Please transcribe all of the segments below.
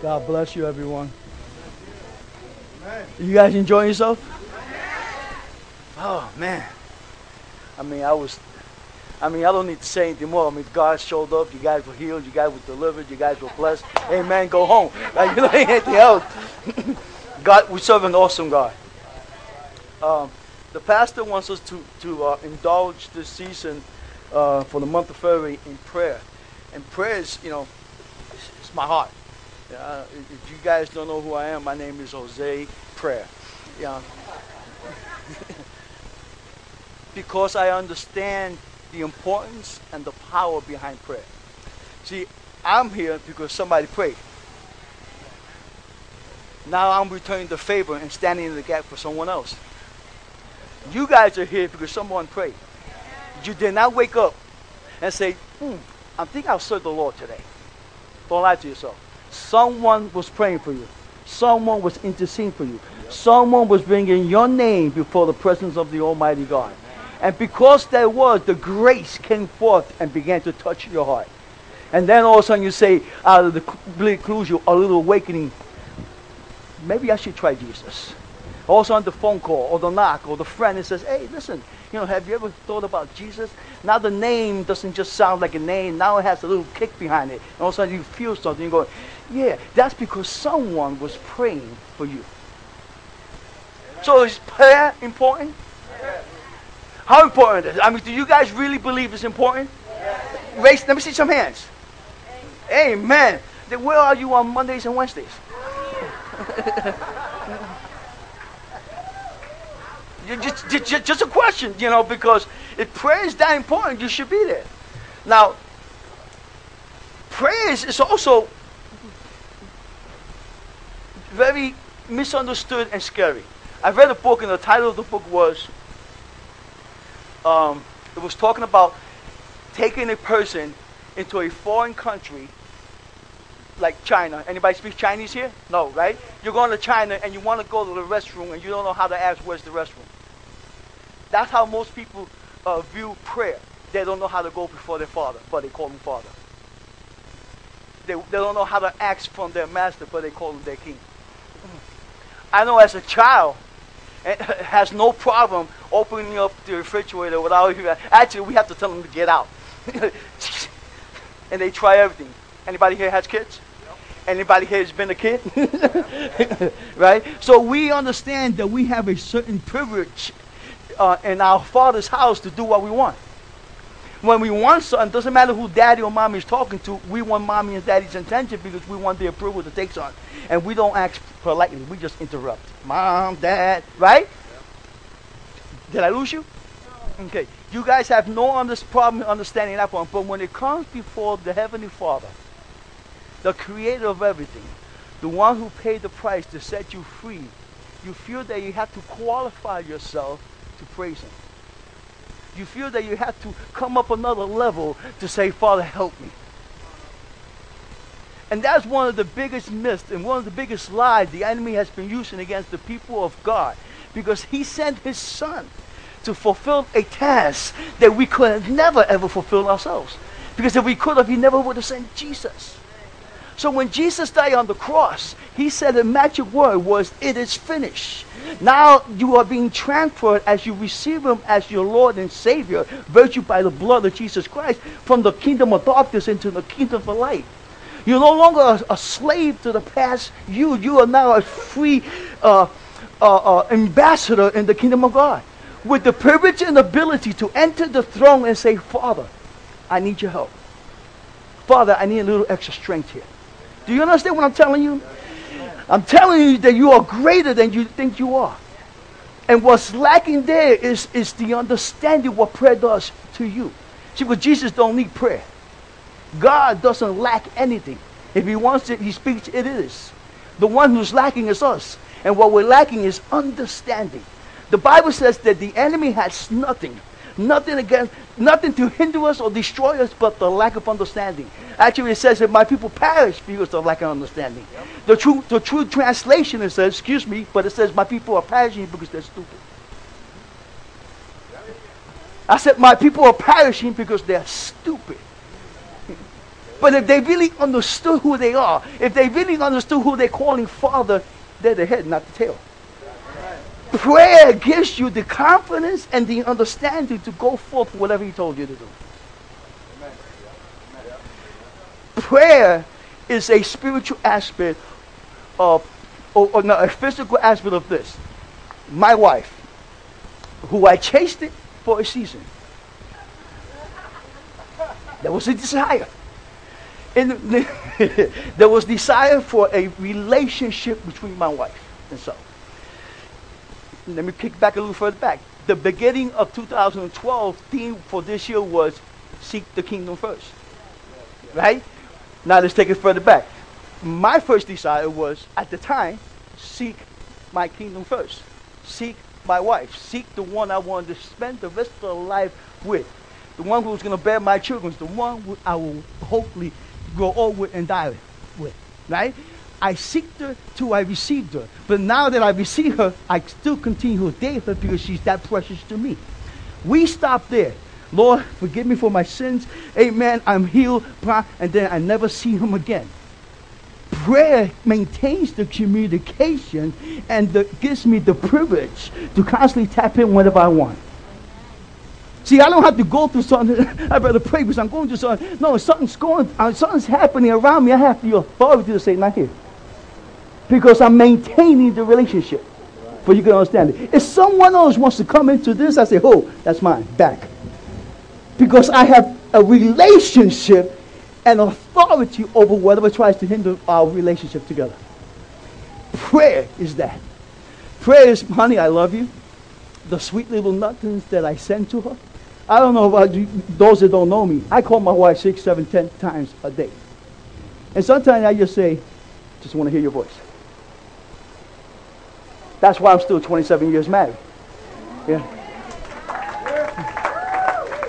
God bless you, everyone. You guys enjoying yourself? Oh, man. I don't need to say anything more. God showed up. You guys were healed. You guys were delivered. You guys were blessed. Amen. Go home. Like, you don't need anything else. God, we serve an awesome God. The pastor wants us to indulge this season for the month of February in prayer. And prayer is, it's my heart. If you guys don't know who I am, my name is Jose Prayer. Because I understand the importance and the power behind prayer. See, I'm here because somebody prayed. Now I'm returning the favor and standing in the gap for someone else. You guys are here because someone prayed. You did not wake up and say, I think I'll serve the Lord today. Don't lie to yourself. Someone was praying for you. Someone was interceding for you. Someone was bringing your name before the presence of the Almighty God. And because there was, the grace came forth and began to touch your heart. And then all of a sudden you say, out of the blue conclusion, a little awakening, maybe I should try Jesus. Also on the phone call or the knock or the friend that says, hey, listen, have you ever thought about Jesus? Now the name doesn't just sound like a name. Now it has a little kick behind it. And all of a sudden you feel something. You go, yeah, that's because someone was praying for you. So is prayer important? How important is it? Do you guys really believe it's important? Raise, let me see some hands. Amen. Then where are you on Mondays and Wednesdays? Just a question, because if prayer is that important, you should be there. Now, prayer is also very misunderstood and scary. I read a book, and the title of the book was, it was talking about taking a person into a foreign country like China. Anybody speak Chinese here? No, right? You're going to China, and you want to go to the restroom, and you don't know how to ask, where's the restroom? That's how most people view prayer. They don't know how to go before their father, but they call him father. They don't know how to ask from their master, but they call him their king. I know as a child, it has no problem opening up the refrigerator without even... Actually, we have to tell them to get out. And they try everything. Anybody here has kids? Anybody here has been a kid? Right? So we understand that we have a certain privilege in our father's house to do what we want. When we want something, it doesn't matter who daddy or mommy is talking to, we want mommy and daddy's attention because we want the approval to take on. And we don't ask politely, we just interrupt. Mom, dad, right? Yeah. Did I lose you? No. Okay. You guys have no problem understanding that one, but when it comes before the Heavenly Father, the creator of everything, the one who paid the price to set you free, you feel that you have to qualify yourself to praise him. You feel that you have to come up another level to say, Father, help me. And that's one of the biggest myths and one of the biggest lies the enemy has been using against the people of God. Because he sent his son to fulfill a task that we could have never ever fulfilled ourselves. Because if we could have, he never would have sent Jesus. So when Jesus died on the cross, he said a magic word was, it is finished. Now you are being transferred as you receive him as your Lord and Savior, virtue by the blood of Jesus Christ, from the kingdom of darkness into the kingdom of light. You're no longer a slave to the past you. You are now a free ambassador in the kingdom of God, with the privilege and ability to enter the throne and say, Father, I need your help. Father, I need a little extra strength here. Do you understand what I'm telling you? I'm telling you that you are greater than you think you are. And what's lacking there is the understanding what prayer does to you. See, but Jesus don't need prayer. God doesn't lack anything. If he wants it, he speaks, it is. The one who's lacking is us. And what we're lacking is understanding. The Bible says that the enemy has nothing to hinder us or destroy us but the lack of understanding. Actually, it says that my people perish because of lack of understanding. Yep. The true translation, it says, my people are perishing because they're stupid. I said, my people are perishing because they're stupid. But if they really understood who they are, if they really understood who they're calling Father, they're the head, not the tail. Prayer gives you the confidence and the understanding to go forth whatever he told you to do. Prayer is a spiritual aspect of, a physical aspect of this. My wife, who I chased for a season. There was a desire. And there was desire for a relationship between my wife and self. Let me kick back a little further back. The beginning of 2012 theme for this year was seek the kingdom first. Right? Now let's take it further back. My first desire was, at the time, seek my kingdom first. Seek my wife. Seek the one I wanted to spend the rest of my life with. The one who's going to bear my children. The one who I will hopefully grow old with and die with. Right? I seeked her till I received her. But now that I receive her, I still continue to date her because she's that precious to me. We stop there. Lord, forgive me for my sins. Amen. I'm healed. And then I never see him again. Prayer maintains the communication and gives me the privilege to constantly tap in whenever I want. See, I don't have to go through something. I'd rather pray because I'm going through something. No, something's happening around me. I have the authority to say, not here. Because I'm maintaining the relationship. But you can understand it. If someone else wants to come into this, I say, oh, that's mine. Back. Because I have a relationship and authority over whatever tries to hinder our relationship together. Prayer is that. Prayer is, honey, I love you. The sweet little nothings that I send to her. I don't know about those that don't know me. I call my wife 6, 7, 10 times a day. And sometimes I just say, just want to hear your voice. That's why I'm still 27 years married. Yeah.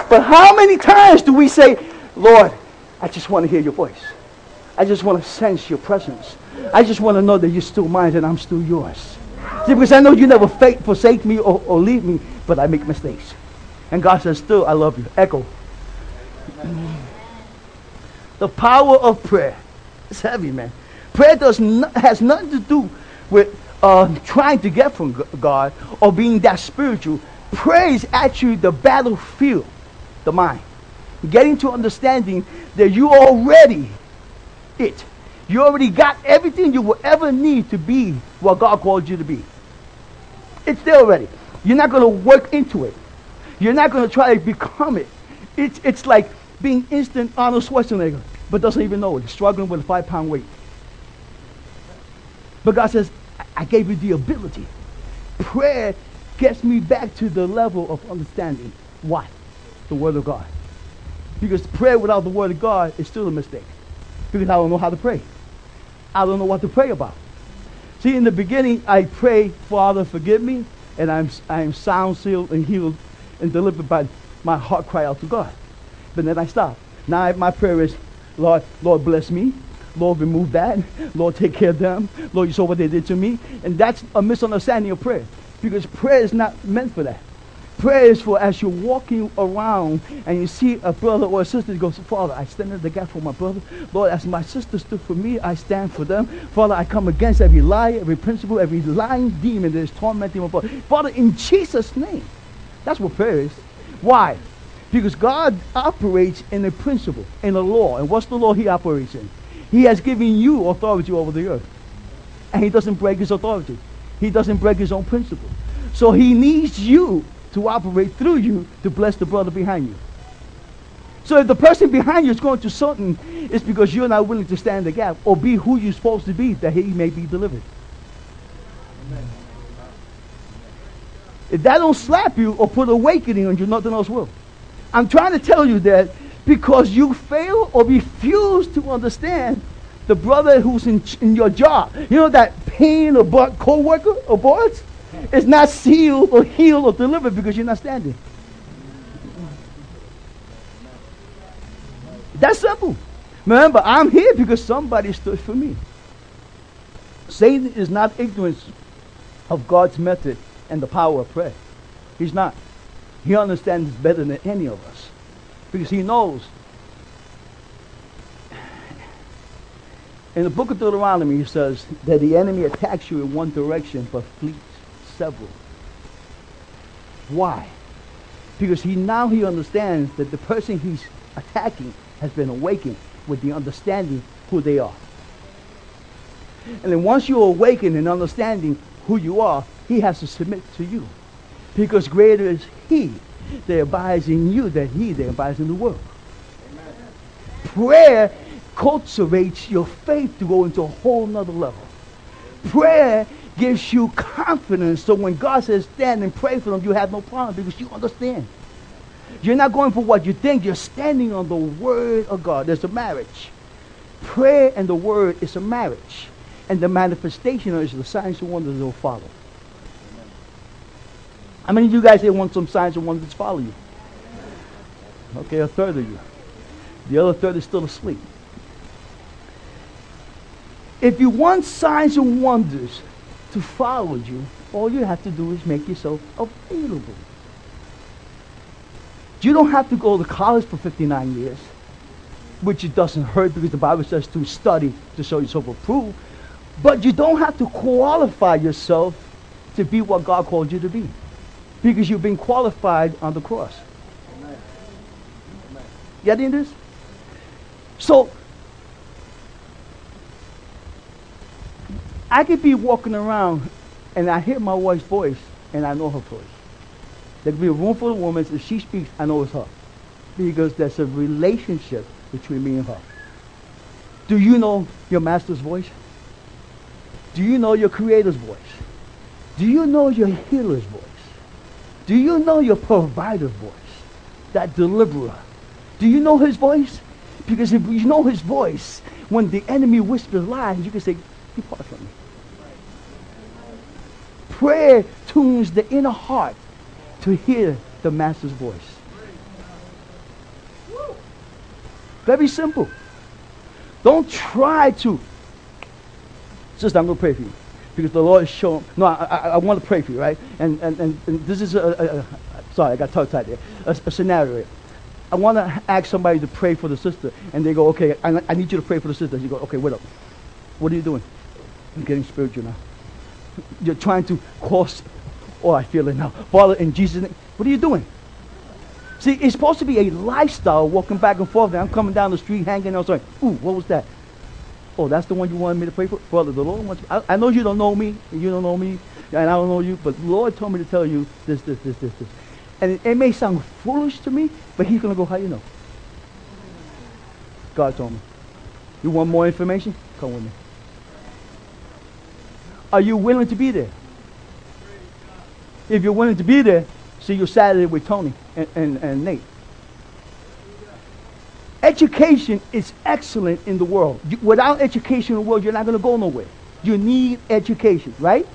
But how many times do we say, Lord, I just want to hear your voice. I just want to sense your presence. I just want to know that you're still mine and I'm still yours. See, because I know you never forsake me or leave me, but I make mistakes. And God says, still, I love you. Echo. Amen. The power of prayer. It's heavy, man. Prayer has nothing to do with trying to get from God or being that spiritual. Prayer is actually the battlefield, the mind. Getting to understanding that you already it. You already got everything you will ever need to be what God called you to be. It's there already. You're not going to work into it. You're not going to try to become it. It's like being instant Arnold Schwarzenegger, but doesn't even know it. Struggling with a 5-pound weight. But God says, I gave you the ability. Prayer gets me back to the level of understanding. Why? The Word of God. Because prayer without the Word of God is still a mistake. Because I don't know how to pray. I don't know what to pray about. See, in the beginning, I pray, Father, forgive me, and I am sound, sealed, and healed, and delivered by my heart cry out to God. But then I stop. Now my prayer is, Lord, bless me. Lord, remove that. Lord, take care of them. Lord, you saw what they did to me. And that's a misunderstanding of prayer. Because prayer is not meant for that. Prayer is for as you're walking around and you see a brother or a sister, you go, Father, I stand in the gap for my brother. Lord, as my sister stood for me, I stand for them. Father, I come against every lie, every principle, every lying demon that is tormenting my brother. Father, in Jesus' name. That's what prayer is. Why? Because God operates in a principle, in a law. And what's the law he operates in? He has given you authority over the earth. And he doesn't break his authority. He doesn't break his own principle. So he needs you to operate through you to bless the brother behind you. So if the person behind you is going to something, it's because you're not willing to stand the gap or be who you're supposed to be that he may be delivered. Amen. If that don't slap you or put awakening on you, nothing else will. I'm trying to tell you that because you fail or refuse to understand the brother who's in your job. You know that pain or co-worker or boss? It's not sealed or healed or delivered because you're not standing. That's simple. Remember, I'm here because somebody stood for me. Satan is not ignorant of God's method and the power of prayer. He's not. He understands better than any of us because he knows In the book of Deuteronomy, he says that the enemy attacks you in one direction but flees several. Why? Because now he understands that the person he's attacking has been awakened with the understanding who they are. And then once you're awakened and understanding who you are, he has to submit to you. Because greater is he that abides in you than he that abides in the world. Amen. Prayer cultivates your faith to go into a whole nother level. Prayer gives you confidence, so when God says stand and pray for them, you have no problem because you understand. You're not going for what you think, you're standing on the word of God. There's a marriage. Prayer and the word is a marriage. And the manifestation is the signs and wonders that will follow. How many of you guys here want some signs and wonders to follow you? Okay, a third of you. The other third is still asleep. If you want signs and wonders to follow you, all you have to do is make yourself available. You don't have to go to college for 59 years, which it doesn't hurt because the Bible says to study to show yourself approved. But you don't have to qualify yourself to be what God called you to be because you've been qualified on the cross. Amen. Amen. You getting this? So, I could be walking around and I hear my wife's voice and I know her voice. There could be a room full of women. If she speaks, I know it's her. Because there's a relationship between me and her. Do you know your master's voice? Do you know your creator's voice? Do you know your healer's voice? Do you know your provider's voice? That deliverer. Do you know his voice? Because if you know his voice, when the enemy whispers lies, you can say, depart from me. Prayer tunes the inner heart to hear the master's voice. Very simple. Don't try to. Sister, I'm going to pray for you. Because the Lord is showing. No, I want to pray for you, right? And this is sorry, I got tongue-tied there. A scenario. I want to ask somebody to pray for the sister. And they go, okay, I need you to pray for the sister. You go, okay, wait up. What are you doing? I'm getting spiritual now. You're trying to cause. Oh, I feel it now. Father, in Jesus' name. What are you doing? See, it's supposed to be a lifestyle, walking back and forth. And I'm coming down the street, hanging out, saying, ooh, what was that? Oh, that's the one you wanted me to pray for? Brother, the Lord wants me. I know you don't know me, and you don't know me, and I don't know you, but the Lord told me to tell you this. And it may sound foolish to me, but he's going to go, how you know? God told me. You want more information? Come with me. Are you willing to be there? If you're willing to be there, see you Saturday with Tony and Nate. Education is excellent in the world. Without education in the world, you're not going to go nowhere. You need education, right?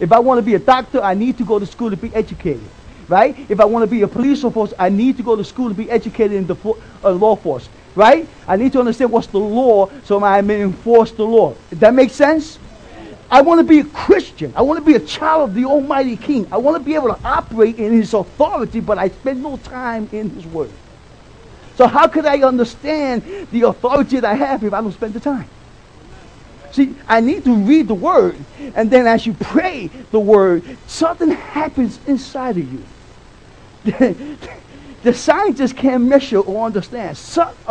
If I want to be a doctor, I need to go to school to be educated, right? If I want to be a police officer, I need to go to school to be educated in the law force, right? I need to understand what's the law so I may enforce the law. Does that make sense? I want to be a Christian. I want to be a child of the Almighty King. I want to be able to operate in His authority, but I spend no time in His Word. So how could I understand the authority that I have if I don't spend the time? See, I need to read the Word, and then as you pray the Word, something happens inside of you. The scientists can't measure or understand.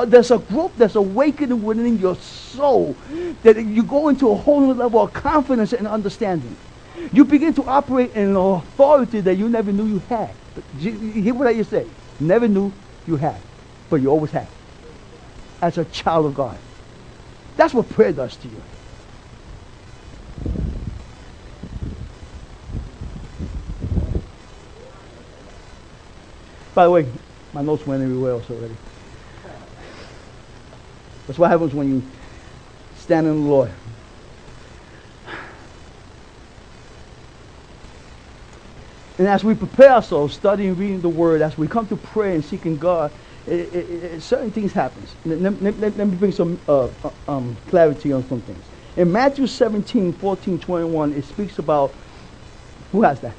There's a group that's awakening within your soul that you go into a whole new level of confidence and understanding. You begin to operate in an authority that you never knew you had. Hear what I just say. Never knew you had, but you always had. As a child of God. That's what prayer does to you. By the way, my notes went everywhere else already. That's what happens when you stand in the Lord. And as we prepare ourselves, studying, reading the Word, as we come to prayer and seeking God, certain things happen. Let me bring some clarity on some things. In Matthew 17:14-21, it speaks about, who has that?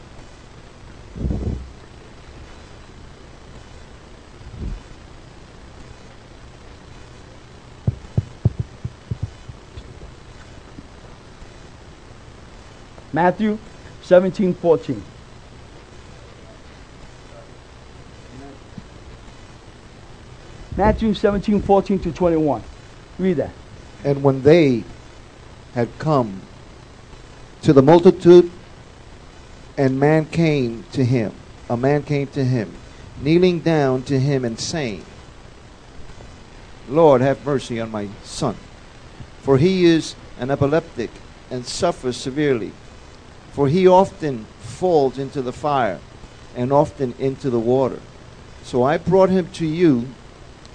Matthew 17:14. Matthew 17:14 to 21. Read that. And when they had come to the multitude, a man came to him, kneeling down to him and saying, Lord, have mercy on my son, for he is an epileptic and suffers severely, for he often falls into the fire and often into the water. So I brought him to you,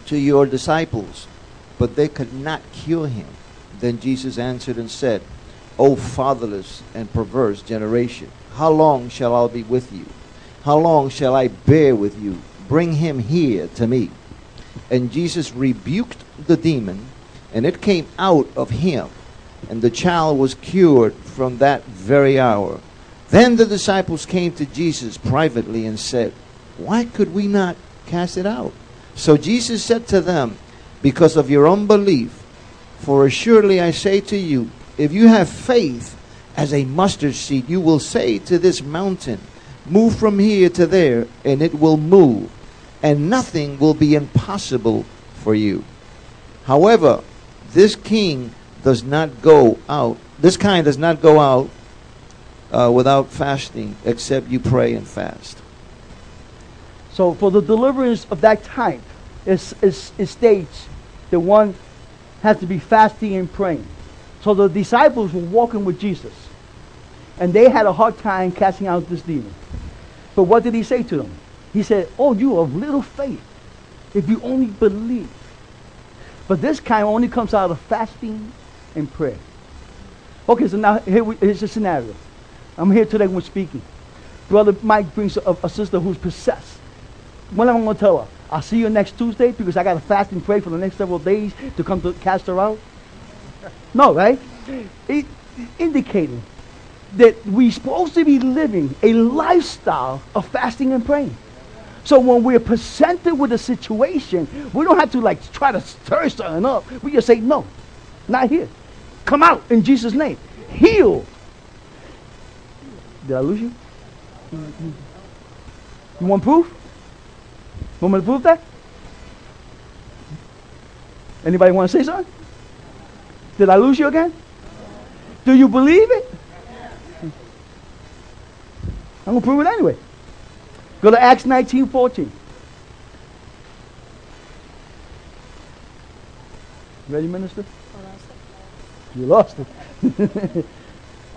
to your disciples, but they could not cure him. Then Jesus answered and said, O fatherless and perverse generation, how long shall I be with you? How long shall I bear with you? Bring him here to me. And Jesus rebuked the demon, and it came out of him, and the child was cured from that very hour. Then the disciples came to Jesus privately and said, Why could we not cast it out? So Jesus said to them, Because of your unbelief, for assuredly I say to you, if you have faith as a mustard seed, you will say to this mountain, Move from here to there, and it will move, and nothing will be impossible for you. However, this kind does not go out without fasting, except you pray and fast. So for the deliverance of that type, it states that one has to be fasting and praying. So the disciples were walking with Jesus, and they had a hard time casting out this demon. But what did he say to them? He said, Oh, you of little faith, if you only believe. But this kind only comes out of fasting and prayer. Okay, so now here's a scenario. I'm here today when speaking. Brother Mike brings a sister who's possessed. What am I going to tell her? I'll see you next Tuesday because I got to fast and pray for the next several days to come to cast her out? No, right? It indicating that we're supposed to be living a lifestyle of fasting and praying. So when we're presented with a situation, we don't have to try to stir something up. We just say, no, not here. Come out in Jesus' name. Heal. Did I lose you? You want proof? Want me to prove that? Anybody want to say something? Did I lose you again? Do you believe it? I'm going to prove it anyway. Go to Acts 19:14. Ready, minister? You lost it.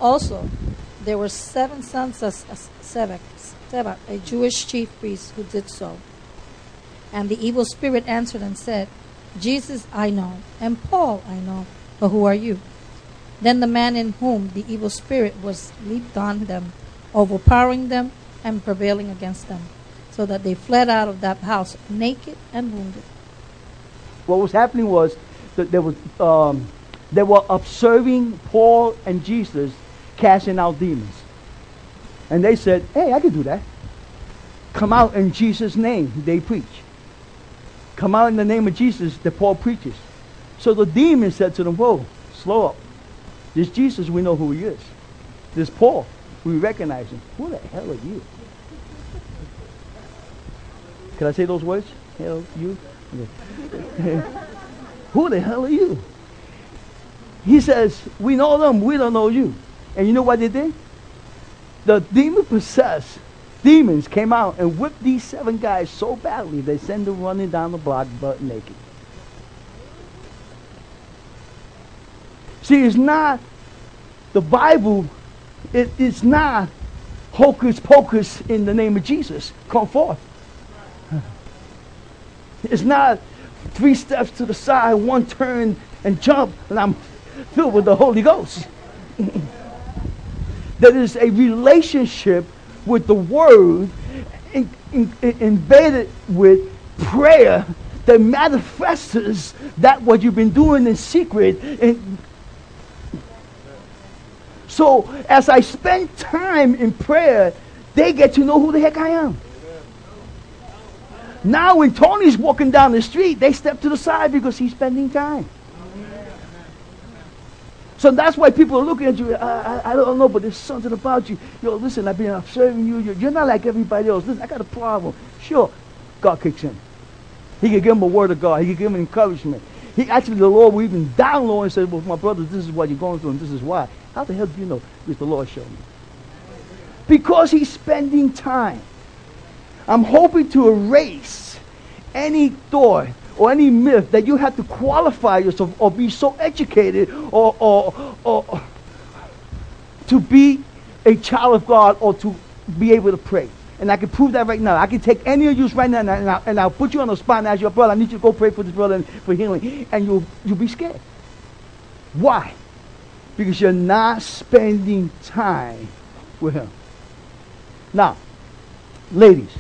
Also, there were seven sons of Sebak, a Jewish chief priest, who did so. And the evil spirit answered and said, Jesus I know, and Paul I know, but who are you? Then the man in whom the evil spirit was leaped on them, overpowering them and prevailing against them, so that they fled out of that house naked and wounded. What was happening was that they were observing Paul and Jesus casting out demons. And they said, hey, I can do that. Come out in Jesus' name, they preach. Come out in the name of Jesus that Paul preaches. So the demon said to them, whoa, slow up. This Jesus, we know who he is. This Paul, we recognize him. Who the hell are you? Can I say those words? Hell, you? Okay. Who the hell are you? He says, we know them, we don't know you. And you know what they did? The demon-possessed demons came out and whipped these seven guys so badly they sent them running down the block butt naked. See, it's not the Bible. It's not hocus pocus in the name of Jesus. Come forth. It's not 3 steps to the side, 1 turn and jump, and I'm filled with the Holy Ghost. That is a relationship with the Word embedded with prayer that manifests that what you've been doing in secret. And so as I spend time in prayer, they get to know who the heck I am. Now when Tony's walking down the street, they step to the side because he's spending time. So that's why people are looking at you. I don't know, but there's something about you. Yo, listen, I've been observing you. You're not like everybody else. Listen, I got a problem. Sure, God kicks in. He can give them a word of God. He can give them encouragement. He actually, the Lord will even down low and say, well, my brothers, this is what you're going through, and this is why. How the hell do you know? Because the Lord showed me. Because he's spending time. I'm hoping to erase any thought or any myth that you have to qualify yourself or be so educated or to be a child of God or to be able to pray. And I can prove that right now. I can take any of you right now and I'll put you on the spot and ask your brother, I need you to go pray for this brother and for healing. And you'll be scared. Why? Because you're not spending time with him. Now, ladies,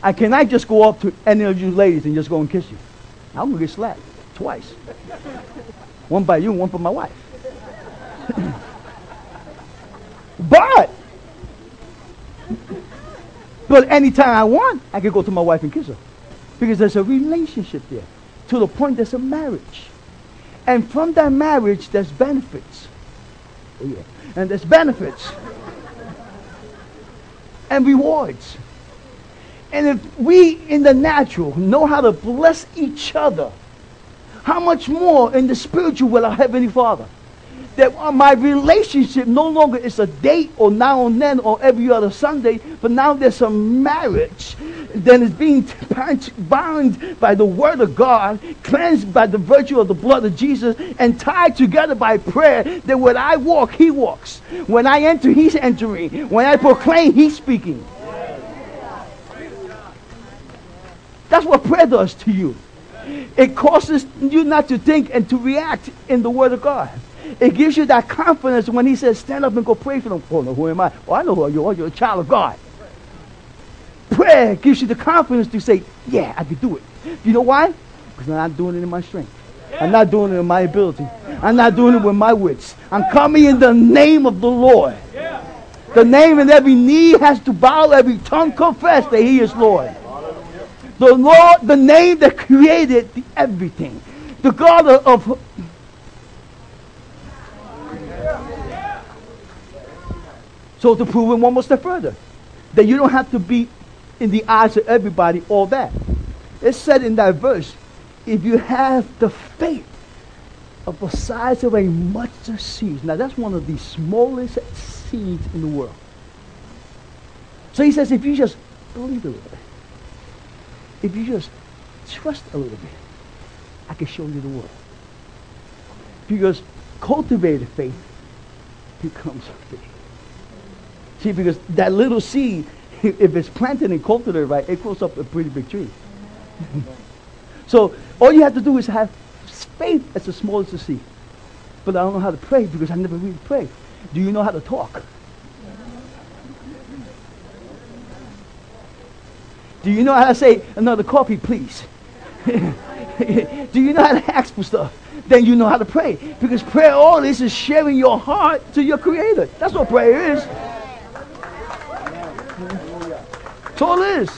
I cannot just go up to any of you ladies and just go and kiss you. I'm going to get slapped twice. One by you and one for my wife. But anytime I want, I can go to my wife and kiss her. Because there's a relationship there. To the point there's a marriage. And from that marriage, there's benefits. Oh yeah. And there's benefits. And rewards. And if we in the natural know how to bless each other, how much more in the spiritual will our Heavenly Father? That my relationship no longer is a date or now and then or every other Sunday, but now there's a marriage that is being bound by the Word of God, cleansed by the virtue of the blood of Jesus, and tied together by prayer, that when I walk, he walks. When I enter, he's entering. When I proclaim, he's speaking. That's what prayer does to you. It causes you not to think and to react in the Word of God. It gives you that confidence when he says, stand up and go pray for them. Oh, no, who am I? Oh, I know who you are. You're a child of God. Prayer gives you the confidence to say, yeah, I can do it. You know why? Because I'm not doing it in my strength. I'm not doing it in my ability. I'm not doing it with my wits. I'm coming in the name of the Lord. The name and every knee has to bow, every tongue confess that he is Lord. The Lord, the name that created everything. The God of So to prove it one more step further, that you don't have to be in the eyes of everybody, all that. It said in that verse, if you have the faith of the size of a mustard seed. Now that's one of the smallest seeds in the world. So he says if you just believe a little bit, if you just trust a little bit, I can show you the world. Because cultivated faith becomes faith. See, because that little seed, if it's planted and cultivated right, it grows up a pretty big tree. So all you have to do is have faith as the smallest of seed. But I don't know how to pray because I never really pray. Do you know how to talk? Do you know how to say another coffee, please? Do you know how to ask for stuff? Then you know how to pray. Because prayer, all this is sharing your heart to your Creator. That's what prayer is. That's all it is.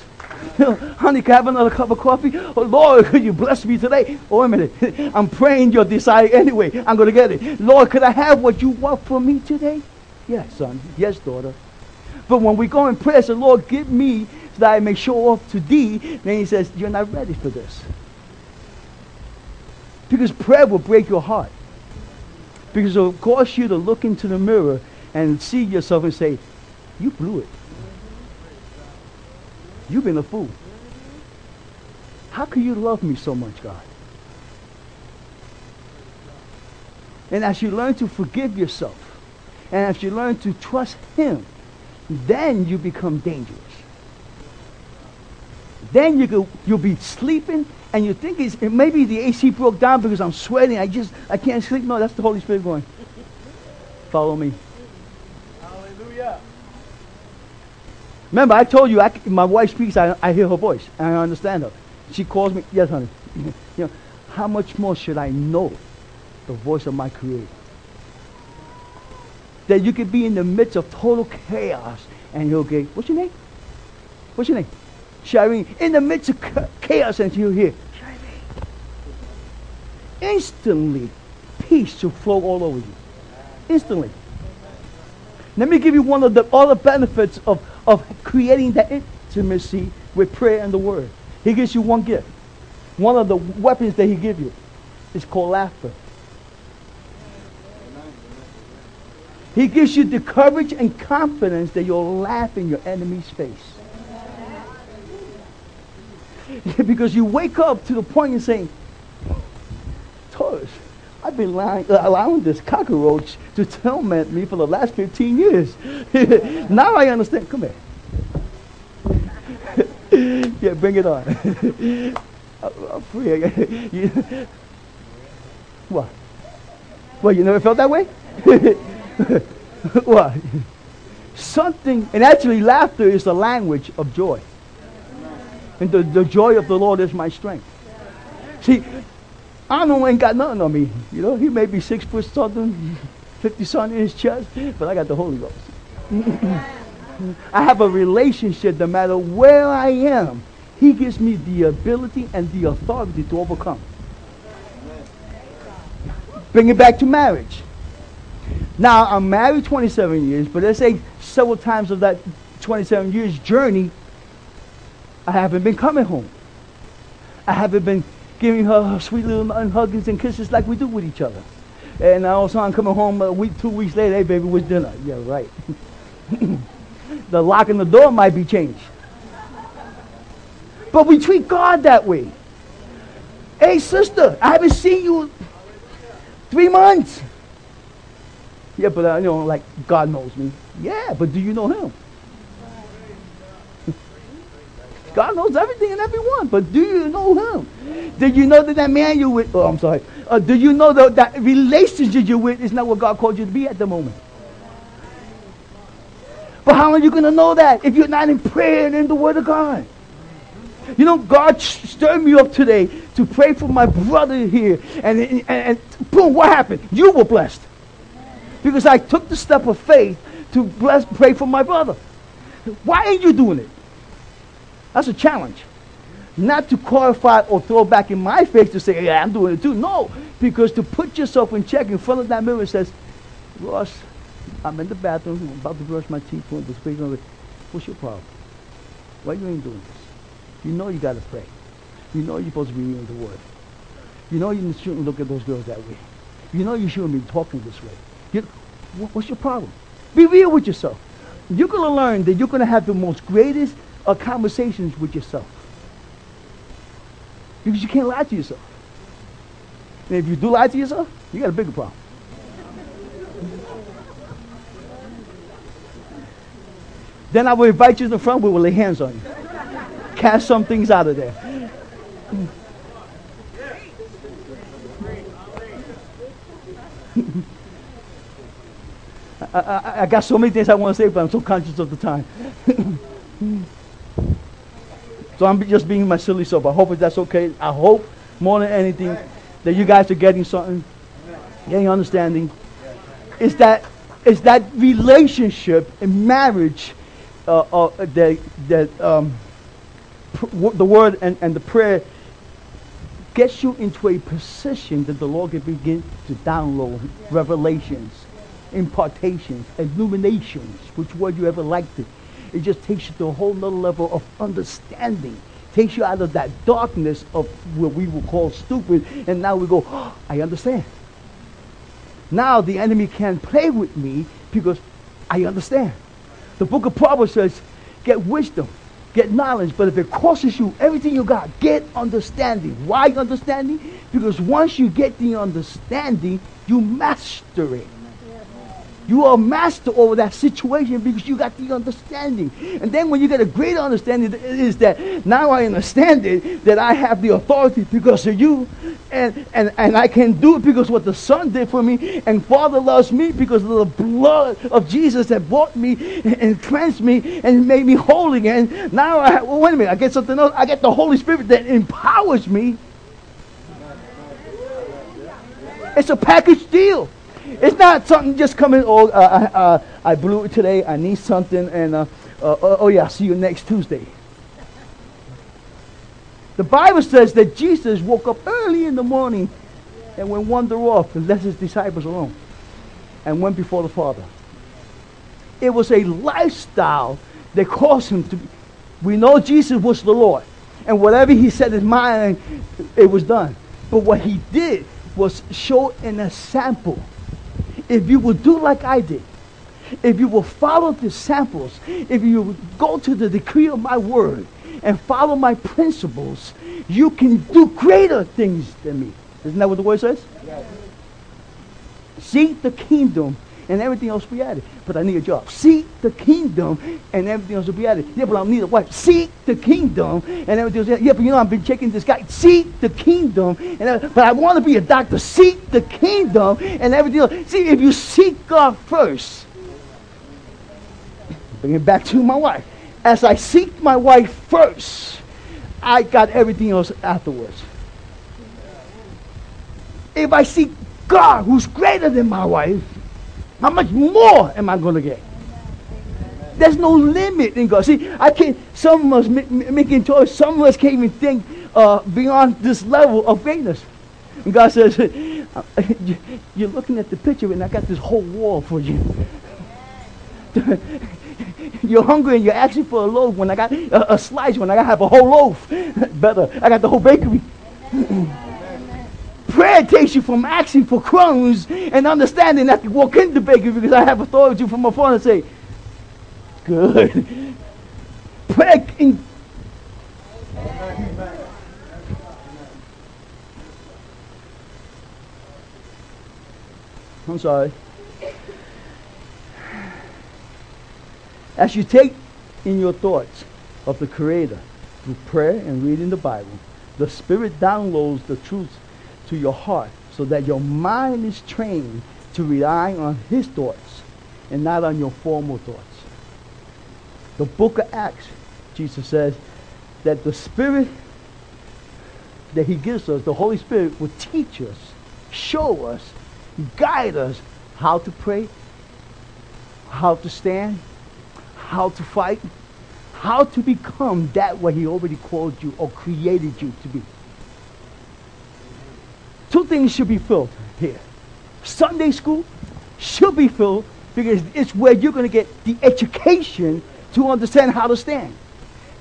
Honey, can I have another cup of coffee? Oh, Lord, could you bless me today? Oh, wait a minute. I'm praying your desire anyway. I'm going to get it. Lord, could I have what you want for me today? Yes, son. Yes, daughter. But when we go in prayer, say, Lord, give me so that I may show off to thee. Then he says, you're not ready for this. Because prayer will break your heart. Because it will cause you to look into the mirror and see yourself and say, you blew it. You've been a fool. How could you love me so much, God? And as you learn to forgive yourself, and as you learn to trust him, then you become dangerous. Then you'll be sleeping, and you think maybe the AC broke down because I'm sweating. I can't sleep. No, that's the Holy Spirit going, follow me. Hallelujah. Remember, I told you, my wife speaks, I hear her voice, and I understand her. She calls me, yes, honey. You know, how much more should I know the voice of my Creator? That you could be in the midst of total chaos, and he'll go, what's your name? What's your name? Shireen. In the midst of chaos, and she'll hear, Shireen. Instantly, peace should flow all over you. Instantly. Let me give you one of the other benefits of creating that intimacy with prayer and the word. He gives you one gift. One of the weapons that he gives you is called laughter. He gives you the courage and confidence that you'll laugh in your enemy's face. Because you wake up to the point you're saying, Taurus, I've been allowing this cockroach to torment me for the last 15 years. Now I understand. Come here. Yeah, bring it on. I'm free. What? What, you never felt that way? What? Something, and actually laughter is the language of joy. And the joy of the Lord is my strength. See, Arnold ain't got nothing on me. You know, he may be 6 foot something, 50 something in his chest, but I got the Holy Ghost. I have a relationship no matter where I am. He gives me the ability and the authority to overcome. Bring it back to marriage. Now, I'm married 27 years, but let's say several times of that 27 years journey, I haven't been coming home. I haven't been giving her sweet little huggings and kisses like we do with each other. And also I'm coming home a week, 2 weeks later, hey baby, what's dinner? Yeah, right. The lock on the door might be changed. But we treat God that way. Hey sister, I haven't seen you 3 months. Yeah, but you know, like God knows me. Yeah, but do you know him? God knows everything and everyone, but do you know him? Did you know that man you're with, do you know that relationship you're with is not what God called you to be at the moment? But how are you going to know that if you're not in prayer and in the word of God? You know, God stirred me up today to pray for my brother here, and boom, what happened? You were blessed. Because I took the step of faith to pray for my brother. Why ain't you doing it? That's a challenge. Not to qualify or throw back in my face to say, yeah, I'm doing it too. No, because to put yourself in check in front of that mirror says, Ross, I'm in the bathroom, I'm about to brush my teeth, what's your problem? Why you ain't doing this? You know you got to pray. You know you're supposed to be reading the word. You know you shouldn't look at those girls that way. You know you shouldn't be talking this way. What's your problem? Be real with yourself. You're going to learn that you're going to have the most greatest conversations with yourself, because you can't lie to yourself, and if you do lie to yourself, you got a bigger problem. Then I will invite you to the front. We will lay hands on you, cast some things out of there. I got so many things I want to say, but I'm so conscious of the time. So I'm just being my silly self. I hope that's okay. I hope more than anything that you guys are getting something, getting understanding. It's that relationship in marriage, the word and the prayer gets you into a position that the Lord can begin to download revelations, impartations, illuminations, which word you ever liked it. It just takes you to a whole nother level of understanding. Takes you out of that darkness of what we will call stupid. And now we go, oh, I understand. Now the enemy can't play with me because I understand. The book of Proverbs says, get wisdom, get knowledge. But if it costs you everything you got, get understanding. Why understanding? Because once you get the understanding, you master it. You are a master over that situation because you got the understanding. And then when you get a greater understanding, it is that now I understand it, that I have the authority because of you. And I can do it because what the Son did for me. And Father loves me because of the blood of Jesus that bought me and cleansed me and made me whole again. Now, wait a minute, I get something else. I get the Holy Spirit that empowers me. It's a package deal. It's not something just coming, I blew it today, I need something, and see you next Tuesday. The Bible says that Jesus woke up early in the morning and will wander off and let his disciples alone, and went before the Father. It was a lifestyle that caused him to be. We know Jesus was the Lord, and whatever he said in mind, it was done. But what he did was show an example. If you will do like I did, if you will follow the samples, if you will go to the decree of my word and follow my principles, you can do greater things than me. Isn't that what the word says? Yes. Seek the kingdom and everything else will be added. But I need a job. Seek the kingdom and everything else will be added. Yeah, but I need a wife. Seek the kingdom and everything else will be added. Yeah, but you know, I've been checking this guy. Seek the kingdom. But I want to be a doctor. Seek the kingdom and everything else. See, if you seek God first, bring it back to my wife. As I seek my wife first, I got everything else afterwards. If I seek God, who's greater than my wife, how much more am I going to get? Amen. There's no limit in God. See, I can't. Some of us making choices. Some of us can't even think beyond this level of greatness. And God says, "You're looking at the picture, and I got this whole wall for you." You're hungry and you're asking for a loaf. When I got a slice, when I got have a whole loaf, better. I got the whole bakery. Prayer takes you from asking for crumbs and understanding that you walk into the bakery because I have authority from afar and say, good. Prayer I'm sorry. As you take in your thoughts of the Creator through prayer and reading the Bible, the Spirit downloads the truths to your heart so that your mind is trained to rely on His thoughts and not on your formal thoughts. The book of Acts, Jesus says that the Spirit that He gives us, the Holy Spirit, will teach us, show us, guide us how to pray, how to stand, how to fight, how to become that what He already called you or created you to be. Two things should be filled here. Sunday school should be filled because it's where you're going to get the education to understand how to stand.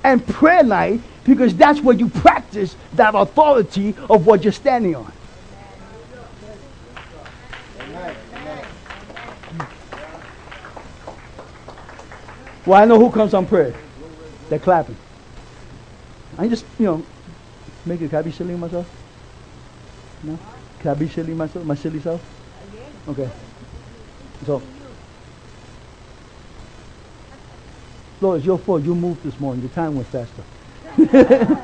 And prayer night because that's where you practice that authority of what you're standing on. Well, I know who comes on prayer. They're clapping. I just, make it. Can I be silly myself? No? Can I be silly myself? My silly self? Okay. So, Lord, it's your fault. You moved this morning. Your time went faster.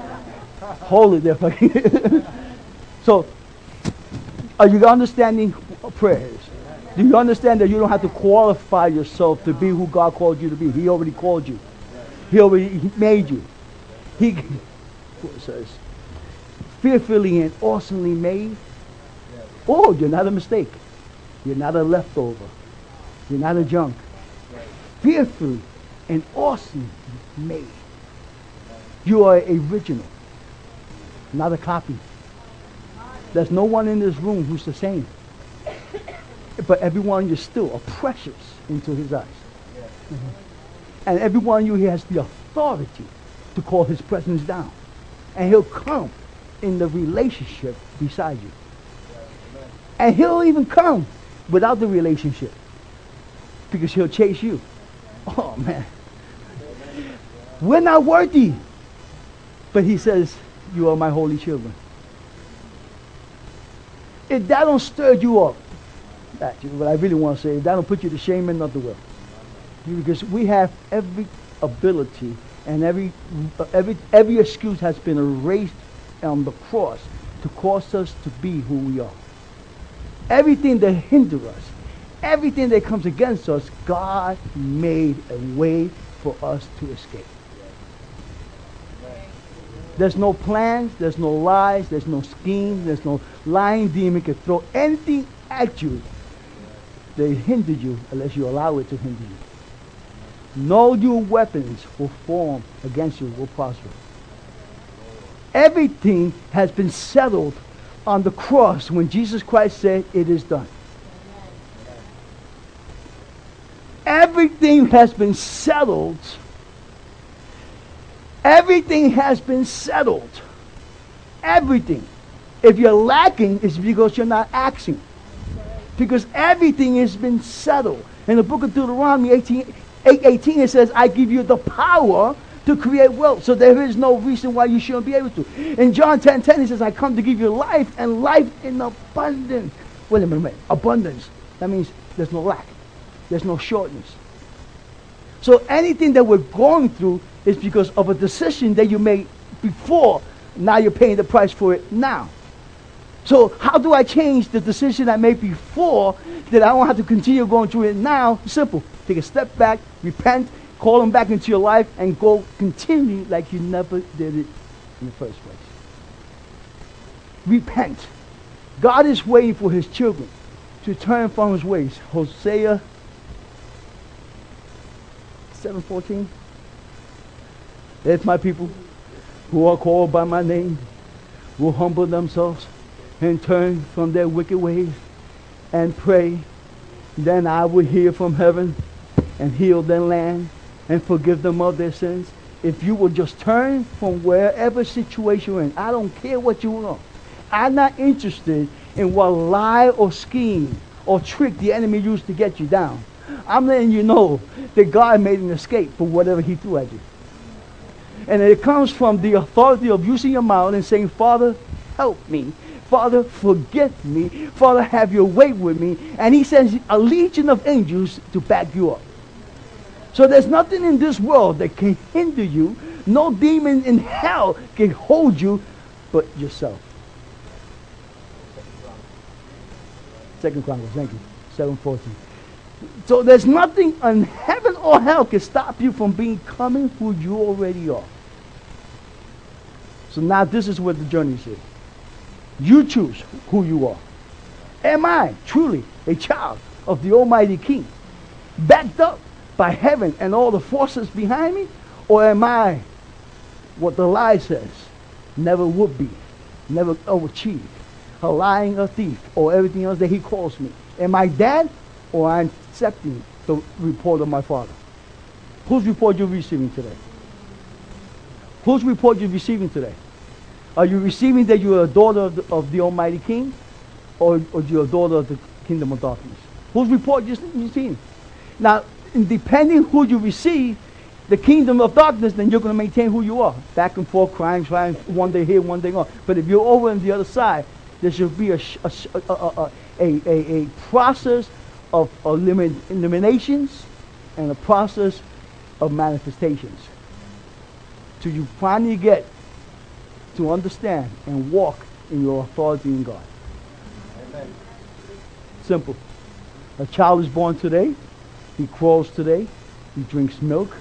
Hold it there, fucking. So, are you understanding prayers? Do you understand that you don't have to qualify yourself to be who God called you to be? He already called you. He already made you. He says, fearfully and awesomely made. Oh, you're not a mistake. You're not a leftover. You're not a junk. Fearfully and awesomely made. You are original, not a copy. There's no one in this room who's the same. But everyone you still are precious into His eyes. Mm-hmm. And everyone you here has the authority to call His presence down. And He'll come in the relationship beside you. And He'll even come without the relationship. Because He'll chase you. Oh, man. We're not worthy. But He says, you are my holy children. If that don't stir you up, that's what I really want to say. If that don't put you to shame, and nothing will. Because we have every ability and every excuse has been erased on the cross to cause us to be who we are. Everything that hinders us, everything that comes against us, God made a way for us to escape. There's no plans, there's no lies, there's no schemes, there's no lying demon can throw anything at you. They hinder you unless you allow it to hinder you. No new weapons will form against you will prosper. Everything has been settled on the cross when Jesus Christ said, "It is done." Everything has been settled. Everything has been settled. Everything. If you're lacking, it's because you're not asking. Because everything has been settled. In the book of Deuteronomy 8:18, it says, "I give you the power to create wealth." So there is no reason why you shouldn't be able to. In John 10:10, he says, "I come to give you life and life in abundance." Wait a minute. Abundance. That means there's no lack. There's no shortness. So anything that we're going through is because of a decision that you made before. Now you're paying the price for it now. So how do I change the decision I made before that I don't have to continue going through it now? Simple. Take a step back, repent, call him back into your life, and go continue like you never did it in the first place. Repent. God is waiting for his children to turn from his ways. Hosea 7:14. "If my people who are called by my name will humble themselves and turn from their wicked ways and pray, then I will hear from heaven and heal their land and forgive them of their sins." If you will just turn from wherever situation you're in, I don't care what you are. I'm not interested in what lie or scheme or trick the enemy used to get you down. I'm letting you know that God made an escape for whatever he threw at you. And it comes from the authority of using your mouth and saying, "Father, help me. Father, forgive me. Father, have your way with me." And he sends a legion of angels to back you up. So there's nothing in this world that can hinder you. No demon in hell can hold you but yourself. 2 Chronicles, thank you, 7:14. So there's nothing in heaven or hell can stop you from becoming who you already are. So now this is where the journey is. You choose who you are. Am I truly a child of the Almighty King, backed up by heaven and all the forces behind me? Or am I what the lie says, never would be, never overachieved, a lying, a thief, or everything else that he calls me? Am I dead, or am I accepting the report of my Father? Whose report are you receiving today? Whose report are you receiving today? Are you receiving that you're a daughter of the Almighty King, or you're a daughter of the kingdom of darkness? Whose report you receiving? Now, depending who you receive, the kingdom of darkness, then you're going to maintain who you are. Back and forth, crying, one day here, one day gone. But if you're over on the other side, there should be a process of eliminations and a process of manifestations. So you finally get to understand and walk in your authority in God. Amen. Simple. A child is born today. He crawls today. He drinks milk,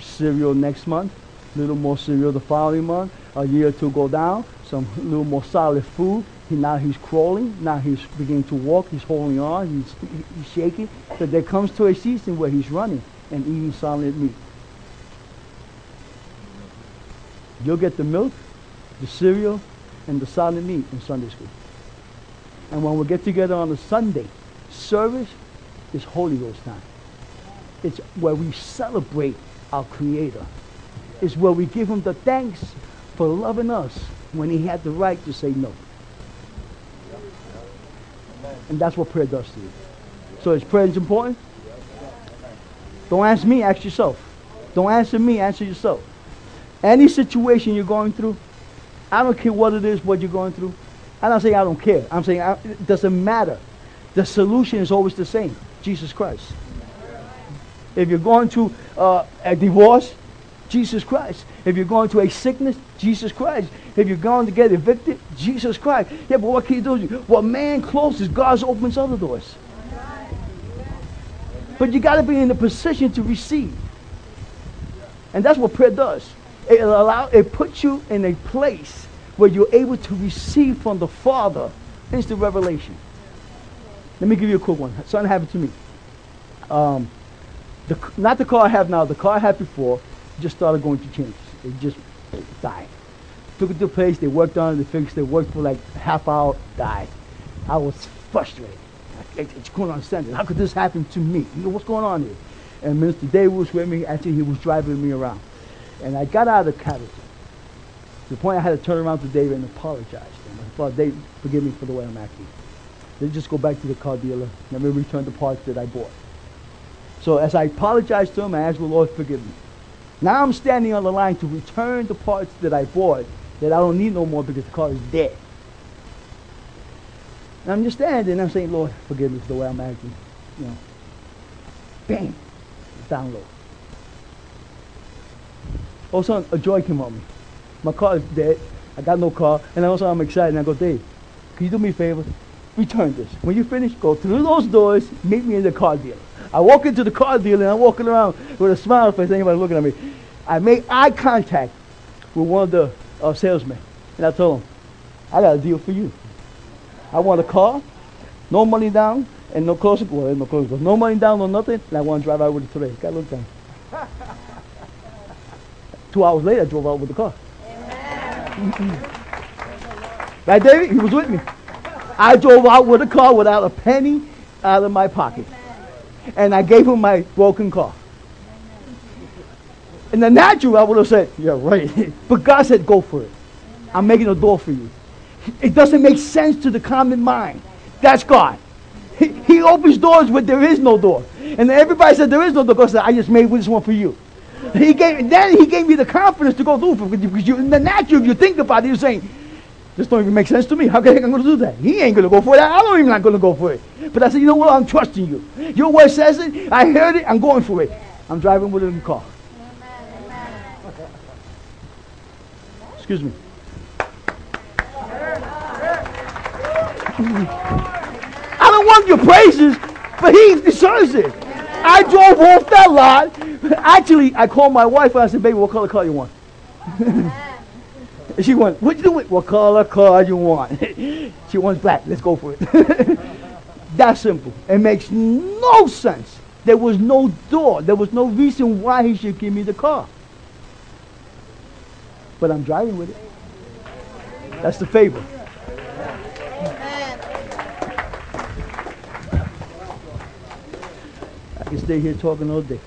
cereal next month, a little more cereal the following month, a year or two go down, some little more solid food. Now he's crawling. Now he's beginning to walk. He's holding on. He's shaking. But there comes to a season where he's running and eating solid meat. You'll get the milk, the cereal, and the solid meat in Sunday school. And when we get together on a Sunday service, it's Holy Ghost time. It's where we celebrate our Creator. It's where we give him the thanks for loving us when he had the right to say no. And that's what prayer does to you. So is prayer important? Don't ask me, ask yourself. Don't answer me, answer yourself. Any situation you're going through, I don't care what it is, what you're going through. I'm not saying I don't care. I'm saying it doesn't matter. The solution is always the same, Jesus Christ. If you're going to a divorce, Jesus Christ. If you're going to a sickness, Jesus Christ. If you're going to get evicted, Jesus Christ. Yeah, but what can you do? What man closes, God opens other doors. But you got to be in the position to receive. And that's what prayer does. It puts you in a place where you're able to receive from the Father instant revelation. Let me give you a quick one. Something happened to me. Not the car I have now, the car I had before just started going through changes. It just died. took it to a place, they worked on it, they fixed it, worked for like half hour, died. I was frustrated. I couldn't understand it. How could this happen to me? You know, what's going on here? And Minister David was with me. Actually, he was driving me around. And I got out of the character. To the point I had to turn around to David and apologize. And I thought, David, forgive me for the way I'm acting. Then just go back to the car dealer. Let me return the parts that I bought. So as I apologized to him, I asked the Lord, forgive me. Now I'm standing on the line to return the parts that I bought that I don't need no more because the car is dead. And I'm just standing and I'm saying, Lord, forgive me for the way I'm acting. You know, bang, down low. All of a sudden, a joy came on me. My car is dead. I got no car. And also I'm excited. And I go, Dave, can you do me a favor? Return this. When you finish, go through those doors, meet me in the car dealer. I walk into the car dealer and I'm walking around with a smile face, anybody looking at me. I made eye contact with one of the salesmen. And I told him, I got a deal for you. I want a car, no money down, and no closing. Well, no closing, but no money down, no nothing. And I want to drive out with it today. Got a little time. 2 hours later, I drove out with the car. Amen. Right, David? He was with me. I drove out with a car without a penny out of my pocket. Amen. And I gave him my broken car. In the natural, I would have said, yeah, right. But God said, go for it. Amen. I'm making a door for you. It doesn't make sense to the common mind. That's God. He opens doors where there is no door. And everybody said, there is no door. God said, I just made this one for you. Then he gave me the confidence to go through it. Because in the natural, if you think about it, you're saying, this don't even make sense to me. How can I'm going to do that? He ain't going to go for that. I'm not going to go for it. But I said, you know what? I'm trusting you. Your word says it. I heard it. I'm going for it. I'm driving with it in the car. Excuse me. I don't want your praises, but he deserves it. I drove off that lot. Actually, I called my wife and I said, baby, what color car you want? She went, what you doing? What color car you want? She wants black. Let's go for it. That simple. It makes no sense. There was no door. There was no reason why he should give me the car. But I'm driving with it. That's the favor. I can stay here talking all day.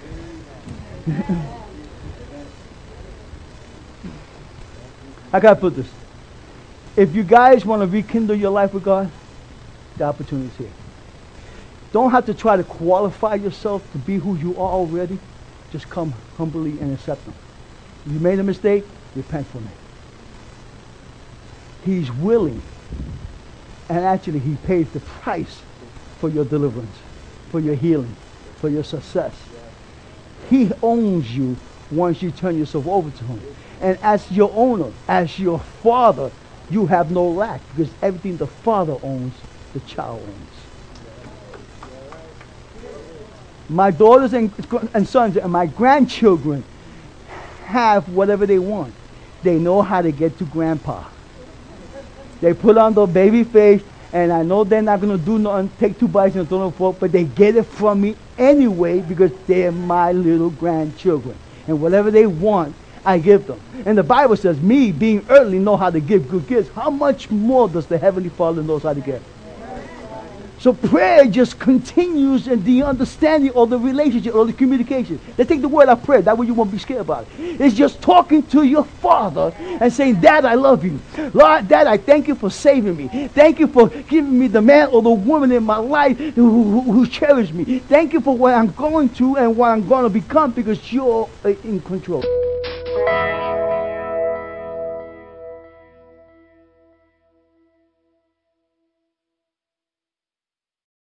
I gotta put this. If you guys want to rekindle your life with God, the opportunity is here. Don't have to try to qualify yourself to be who you are already. Just come humbly and accept Him. If you made a mistake, repent from it. He's willing, and actually He paid the price for your deliverance, for your healing, for your success. He owns you once you turn yourself over to Him. And as your owner, as your father, you have no lack, because everything the father owns, the child owns. My daughters and sons and my grandchildren have whatever they want. They know how to get to grandpa. They put on their baby face, and I know they're not going to do nothing, take two bites and throw them fork, but they get it from me anyway because they're my little grandchildren. And whatever they want, I give them. And the Bible says, me being earthly know how to give good gifts. How much more does the Heavenly Father knows how to give? So prayer just continues in the understanding or the relationship or the communication. They take the word out of prayer. That way you won't be scared about it. It's just talking to your Father and saying, Dad, I love you. Lord, Dad, I thank you for saving me. Thank you for giving me the man or the woman in my life who cherished me. Thank you for what I'm going to and what I'm going to become, because you're in control.